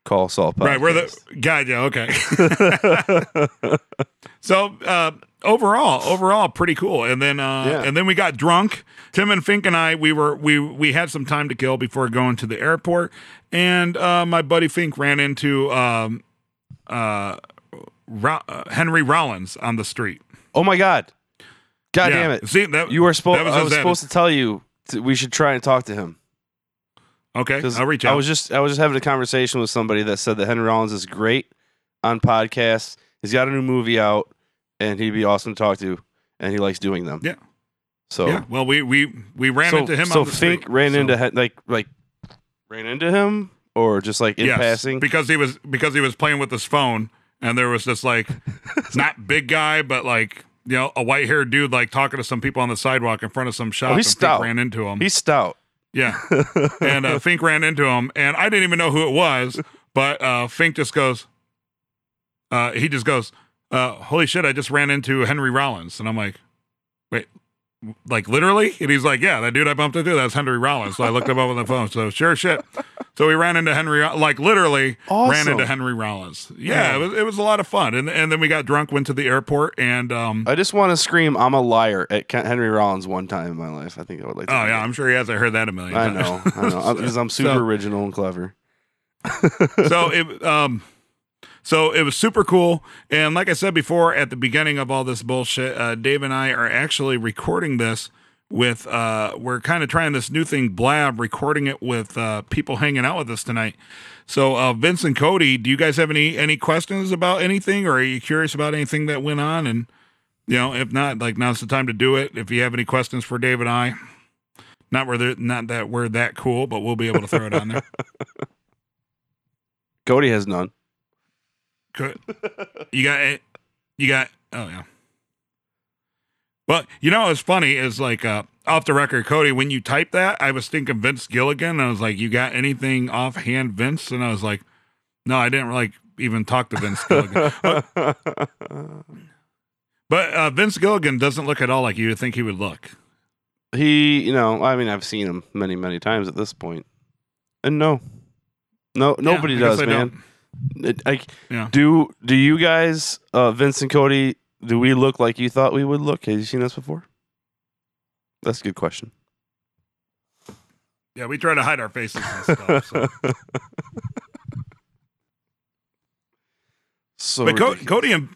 Call Saul podcast. Right, we're the guy. Yeah, okay. So uh, overall, overall, pretty cool. And then, uh, yeah. and then we got drunk. Tim and Fink and I, we were we we had some time to kill before going to the airport. And uh, my buddy Fink ran into um, uh, Ro- uh, Henry Rollins on the street. Oh my God! God yeah. damn it! See, that, you were supposed. I was supposed to tell you to, we should try and talk to him. Okay, I'll reach out. I was just I was just having a conversation with somebody that said that Henry Rollins is great on podcasts. He's got a new movie out, and he'd be awesome to talk to, and he likes doing them. Yeah. So yeah. Well, we we we ran so, into him. So on the Fink street, ran so. into like like ran into him, or just like in yes, passing because he was because he was playing with his phone, and there was this like not big guy, but like you know a white haired dude like talking to some people on the sidewalk in front of some shop. Oh, he's and stout. Fink ran into him. He's stout. Yeah, and uh, Fink ran into him, and I didn't even know who it was, but uh, Fink just goes, uh, he just goes, uh, holy shit, I just ran into Henry Rollins, and I'm like, wait, like literally? And he's like, yeah, that dude I bumped into, that's Henry Rollins, so I looked him up on the phone, so sure shit. So we ran into Henry, like literally awesome. ran into Henry Rollins. Yeah, yeah, it was it was a lot of fun, and and then we got drunk, went to the airport, and um, I just want to scream, I'm a liar at Henry Rollins one time in my life. I think I would like to. Oh yeah, it. I'm sure he has. I heard that a million times. I know, I know, because I'm, I'm super so, original and clever. So it um, So it was super cool. And like I said before, at the beginning of all this bullshit, uh, Dave and I are actually recording this with, uh, we're kind of trying this new thing, Blab, recording it with uh, people hanging out with us tonight. So uh, Vince and Cody, do you guys have any, any questions about anything, or are you curious about anything that went on? And, you know, if not, like, now's the time to do it. If you have any questions for Dave and I, not where not that we're that cool, but we'll be able to throw it on there. Cody has none. Good. You got it. You got, oh yeah. Well, you know, what's funny is, like, uh, off the record, Cody, when you typed that, I was thinking Vince Gilligan. And I was like, you got anything offhand, Vince? And I was like, no, I didn't like even talk to Vince Gilligan. oh. But uh, Vince Gilligan doesn't look at all like you would think he would look. He, you know, I mean, I've seen him many, many times at this point. And no, no, nobody yeah, does, man. It, I, yeah. Do do you guys, uh, Vince and Cody, do we look like you thought we would look? Have you seen us before? That's a good question. Yeah, we try to hide our faces and stuff. So. so but Co- Cody and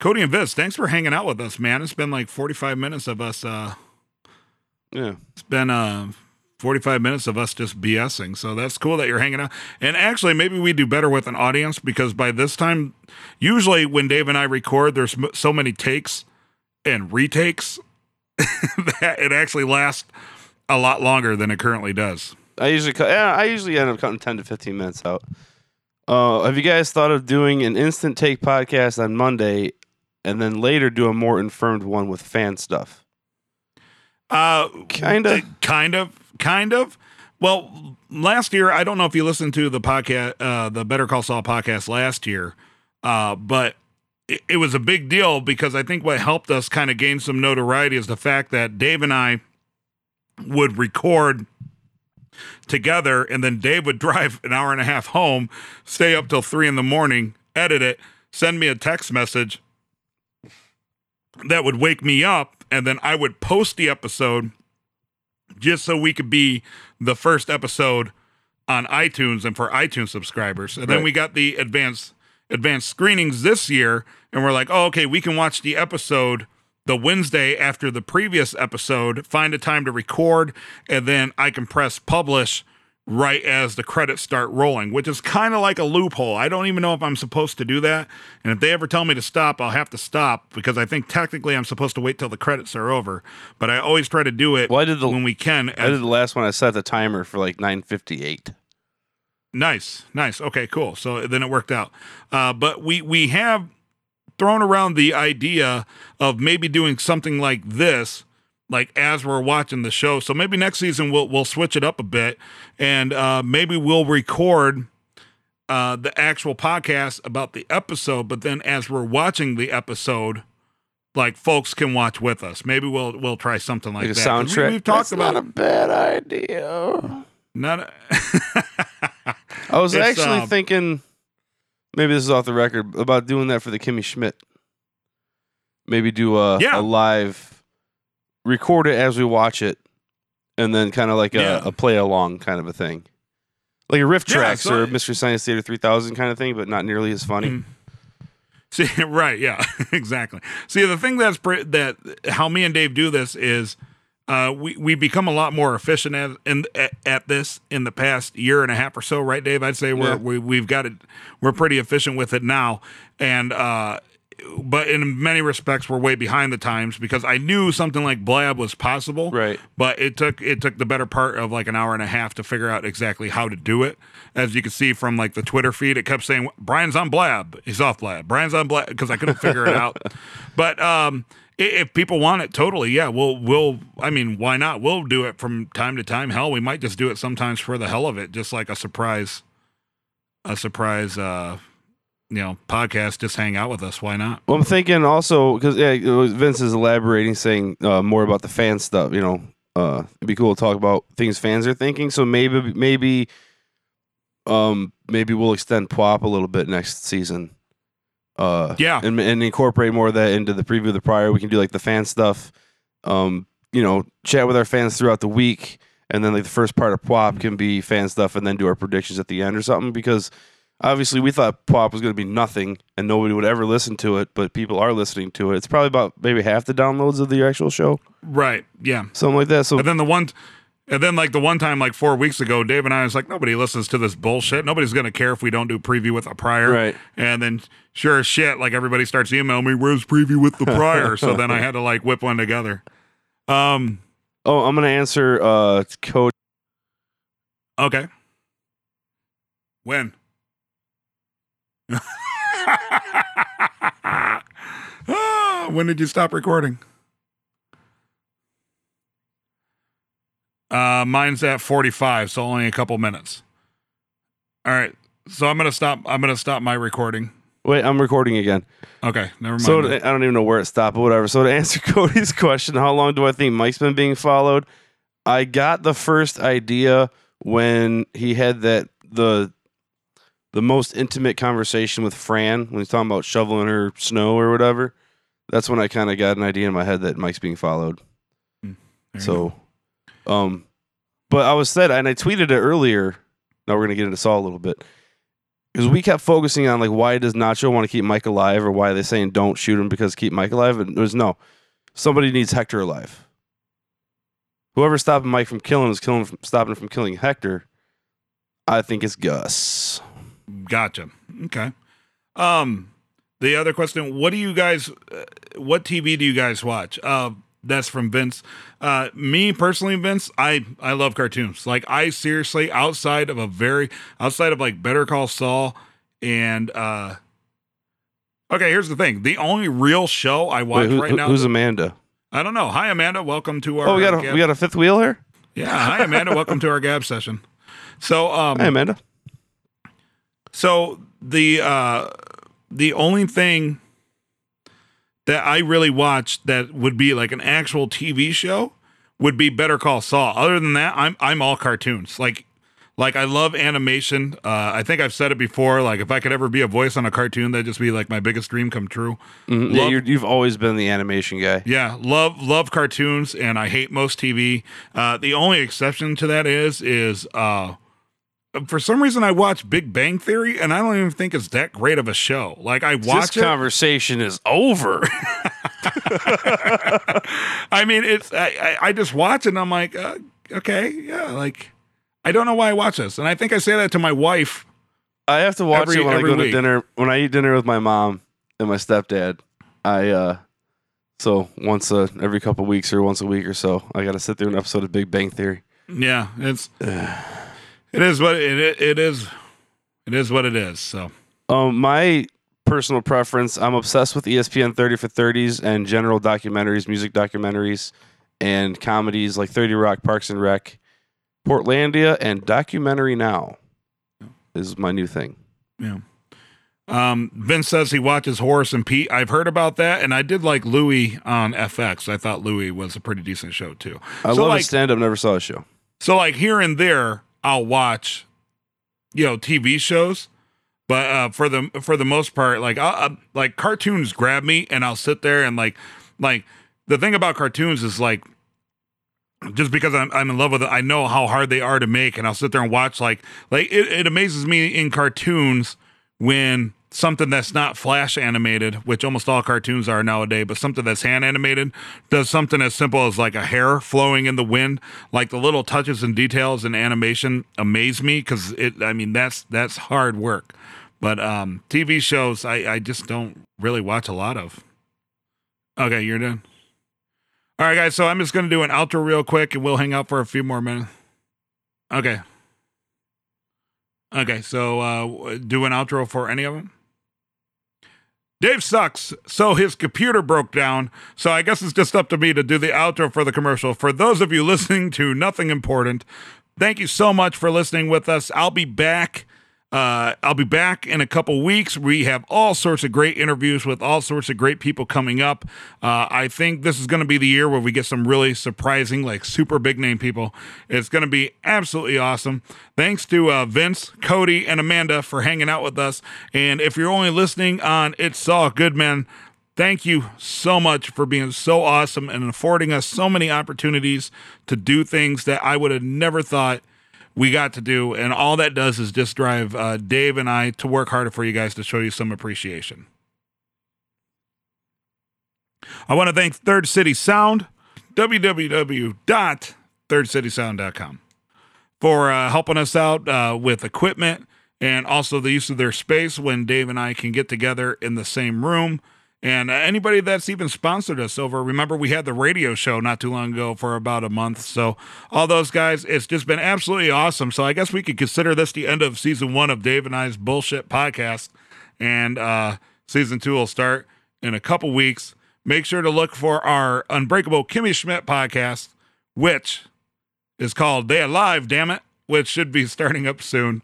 Cody and Vince, thanks for hanging out with us, man. It's been like forty-five minutes of us. Uh, yeah, it's been uh, forty-five minutes of us just BSing. So that's cool that you're hanging out. And actually, maybe we do better with an audience, because by this time, usually when Dave and I record, there's so many takes and retakes that it actually lasts a lot longer than it currently does. I usually, cu- yeah, I usually end up cutting ten to fifteen minutes out. Uh, have you guys thought of doing an instant take podcast on Monday, and then later do a more informed one with fan stuff? Uh, kind of, kind of, kind of. Well, last year, I don't know if you listened to the podcast, uh, the Better Call Saul podcast last year, uh, but it, it was a big deal, because I think what helped us kind of gain some notoriety is the fact that Dave and I would record together, and then Dave would drive an hour and a half home, stay up till three in the morning, edit it, send me a text message that would wake me up, and then I would post the episode just so we could be the first episode on iTunes and for iTunes subscribers. And right. Then we got the advanced advanced screenings this year, and we're like, oh, okay, we can watch the episode the Wednesday after the previous episode, find a time to record, and then I can press publish right as the credits start rolling, which is kind of like a loophole. I don't even know if I'm supposed to do that. And if they ever tell me to stop, I'll have to stop, because I think technically I'm supposed to wait till the credits are over. But I always try to do it well, I did the, when we can. I did the last one. I set the timer for like nine fifty-eight. Nice, nice. Okay, cool. So then it worked out. Uh, but we, we have thrown around the idea of maybe doing something like this, like as we're watching the show. So maybe next season we'll we'll switch it up a bit, and uh, maybe we'll record uh, the actual podcast about the episode, but then as we're watching the episode, like, folks can watch with us. Maybe we'll we'll try something like, like that. A soundtrack. We, we've talked That's about not a bad idea. Not. A I was it's, actually um, thinking, maybe this is off the record, about doing that for the Kimmy Schmidt. Maybe do a, yeah. a live. Record it as we watch it, and then kind of like a, yeah. a play along kind of a thing, like a riff tracks yeah, so, or a Mystery Science Theater three thousand kind of thing, but not nearly as funny. Mm. See, right? Yeah, exactly. See, the thing that's pre- that how me and Dave do this is uh, we we become a lot more efficient at, in, at at this in the past year and a half or so, right, Dave? I'd say we're yeah. we we've got it. We're pretty efficient with it now, and. uh But in many respects, we're way behind the times, because I knew something like Blab was possible, right? But it took it took the better part of like an hour and a half to figure out exactly how to do it. As you can see from like the Twitter feed, it kept saying Brian's on Blab, he's off Blab, Brian's on Blab, because I couldn't figure it out. But um, if people want it, totally, yeah, we'll we'll. I mean, why not? We'll do it from time to time. Hell, we might just do it sometimes for the hell of it, just like a surprise, a surprise. Uh, you know, podcast, just hang out with us. Why not? Well, I'm thinking also, because yeah, Vince is elaborating, saying uh, more about the fan stuff, you know, uh, it'd be cool to talk about things fans are thinking. So maybe, maybe, um, maybe we'll extend P W O P a little bit next season. Uh, yeah. And, and incorporate more of that into the preview of the prior. We can do like the fan stuff, um, you know, chat with our fans throughout the week. And then like the first part of P W O P can be fan stuff, and then do our predictions at the end or something, because obviously we thought pop was going to be nothing and nobody would ever listen to it, but people are listening to it. It's probably about maybe half the downloads of the actual show. Right. Yeah. Something like that. So and then the one, and then like the one time, like four weeks ago, Dave and I was like, nobody listens to this bullshit. Nobody's going to care if we don't do preview with a prior. Right. And then sure as shit, like everybody starts emailing me, where's preview with the prior? So then I had to like whip one together. Um, Oh, I'm going to answer uh, Cody. Okay. When? Oh, when did you stop recording? Uh, mine's at forty-five, so only a couple minutes. All right. So I'm going to stop. I'm going to stop my recording. Wait, I'm recording again. Okay, never mind. So to, I don't even know where it stopped, but whatever. So to answer Cody's question, how long do I think Mike's been being followed? I got the first idea when he had that the the most intimate conversation with Fran when he's talking about shoveling her snow or whatever. That's when I kind of got an idea in my head that Mike's being followed. Mm, so, um, but I was said, and I tweeted it earlier. Now we're gonna get into Saul a little bit. Because we kept focusing on, like, why does Nacho want to keep Mike alive, or why are they saying don't shoot him because keep Mike alive? And it was, no, somebody needs Hector alive. Whoever's stopping Mike from killing is killing, from, stopping him from killing Hector. I think it's Gus. Gotcha. Okay. Um, the other question, what do you guys, uh, what T V do you guys watch? Uh, that's from Vince. Uh, me personally, Vince, I, I love cartoons. Like I seriously, outside of a very, outside of like Better Call Saul and, uh, okay, here's the thing. The only real show I watch Wait, who, right who, now. Who's Amanda? I don't know. Hi, Amanda. Welcome to our, Oh, we got, uh, a, gab- we got a fifth wheel here. Yeah. Hi, Amanda. Welcome to our gab session. So, um, hi, Amanda. So the, uh, the only thing that I really watched that would be like an actual T V show would be Better Call Saul. Other than that, I'm I'm all cartoons. Like, like I love animation. Uh, I think I've said it before. Like, if I could ever be a voice on a cartoon, that'd just be like my biggest dream come true. Mm-hmm. Love, yeah, you're, you've always been the animation guy. Yeah, love love cartoons, and I hate most T V. Uh, the only exception to that is is uh, for some reason I watch Big Bang Theory, and I don't even think it's that great of a show. Like I watch this conversation is over. I mean, it's I, I just watch it and I'm like, uh, okay, yeah, like I don't know why I watch this, and I think I say that to my wife. I have to watch every, it when I go week. to dinner. When I eat dinner with my mom and my stepdad, I uh, so once uh, every couple of weeks or once a week or so, I got to sit through an episode of Big Bang Theory. Yeah, it's. It is what it it is. It is what it is. So, um, my personal preference. I'm obsessed with E S P N thirty for thirties and general documentaries, music documentaries, and comedies like thirty Rock, Parks and Rec, Portlandia, and Documentary Now is my new thing. Yeah. Um, Vince says he watches Horace and Pete. I've heard about that, and I did like Louie on F X. I thought Louie was a pretty decent show too. I so love like, his stand-up. Never saw a show. So like here and there. I'll watch, you know, T V shows, but uh, for the for the most part, like I like cartoons grab me, and I'll sit there and like like the thing about cartoons is like just because I'm I'm in love with it, I know how hard they are to make, and I'll sit there and watch like like it, it amazes me in cartoons when something that's not flash animated, which almost all cartoons are nowadays, but something that's hand animated does something as simple as like a hair flowing in the wind. Like the little touches and details in animation amaze me. Cause it, I mean, that's, that's hard work, but, um, T V shows, I, I just don't really watch a lot of. Okay. You're done. All right, guys. So I'm just going to do an outro real quick and we'll hang out for a few more minutes. Okay. Okay. So, uh, do an outro for any of them. Dave sucks, so his computer broke down, so I guess it's just up to me to do the outro for the commercial. For those of you listening to Nothing Important, thank you so much for listening with us. I'll be back. Uh, I'll be back in a couple weeks. We have all sorts of great interviews with all sorts of great people coming up. Uh, I think this is going to be the year where we get some really surprising, like super big name people. It's going to be absolutely awesome. Thanks to uh, Vince, Cody, and Amanda for hanging out with us. And if you're only listening on It's All Good Man, thank you so much for being so awesome and affording us so many opportunities to do things that I would have never thought we got to do. And all that does is just drive uh, Dave and I to work harder for you guys to show you some appreciation. I want to thank Third City Sound, w w w dot third city sound dot com, for uh, helping us out uh, with equipment and also the use of their space when Dave and I can get together in the same room. And uh, anybody that's even sponsored us over, remember we had the radio show not too long ago for about a month. So all those guys, it's just been absolutely awesome. So I guess we could consider this the end of season one of Dave and I's Bullshit Podcast. And uh, season two will start in a couple weeks. Make sure to look for our Unbreakable Kimmy Schmidt podcast, which is called They Alive, Damn It, which should be starting up soon.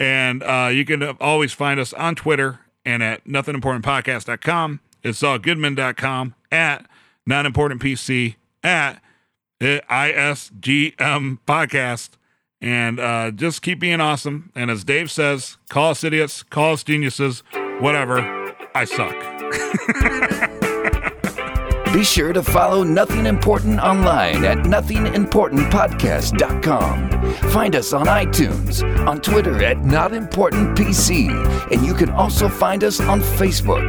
And uh, you can always find us on Twitter and at nothing important podcast dot com, it's all goodman dot com, at nonimportantpc, at I S G M podcast. And uh, just keep being awesome. And as Dave says, call us idiots, call us geniuses, whatever. I suck. Be sure to follow Nothing Important online at nothing important podcast dot com. Find us on iTunes, on Twitter at Not Important P C, and you can also find us on Facebook.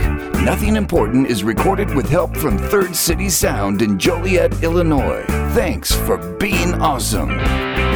Nothing Important is recorded with help from Third City Sound in Joliet, Illinois. Thanks for being awesome.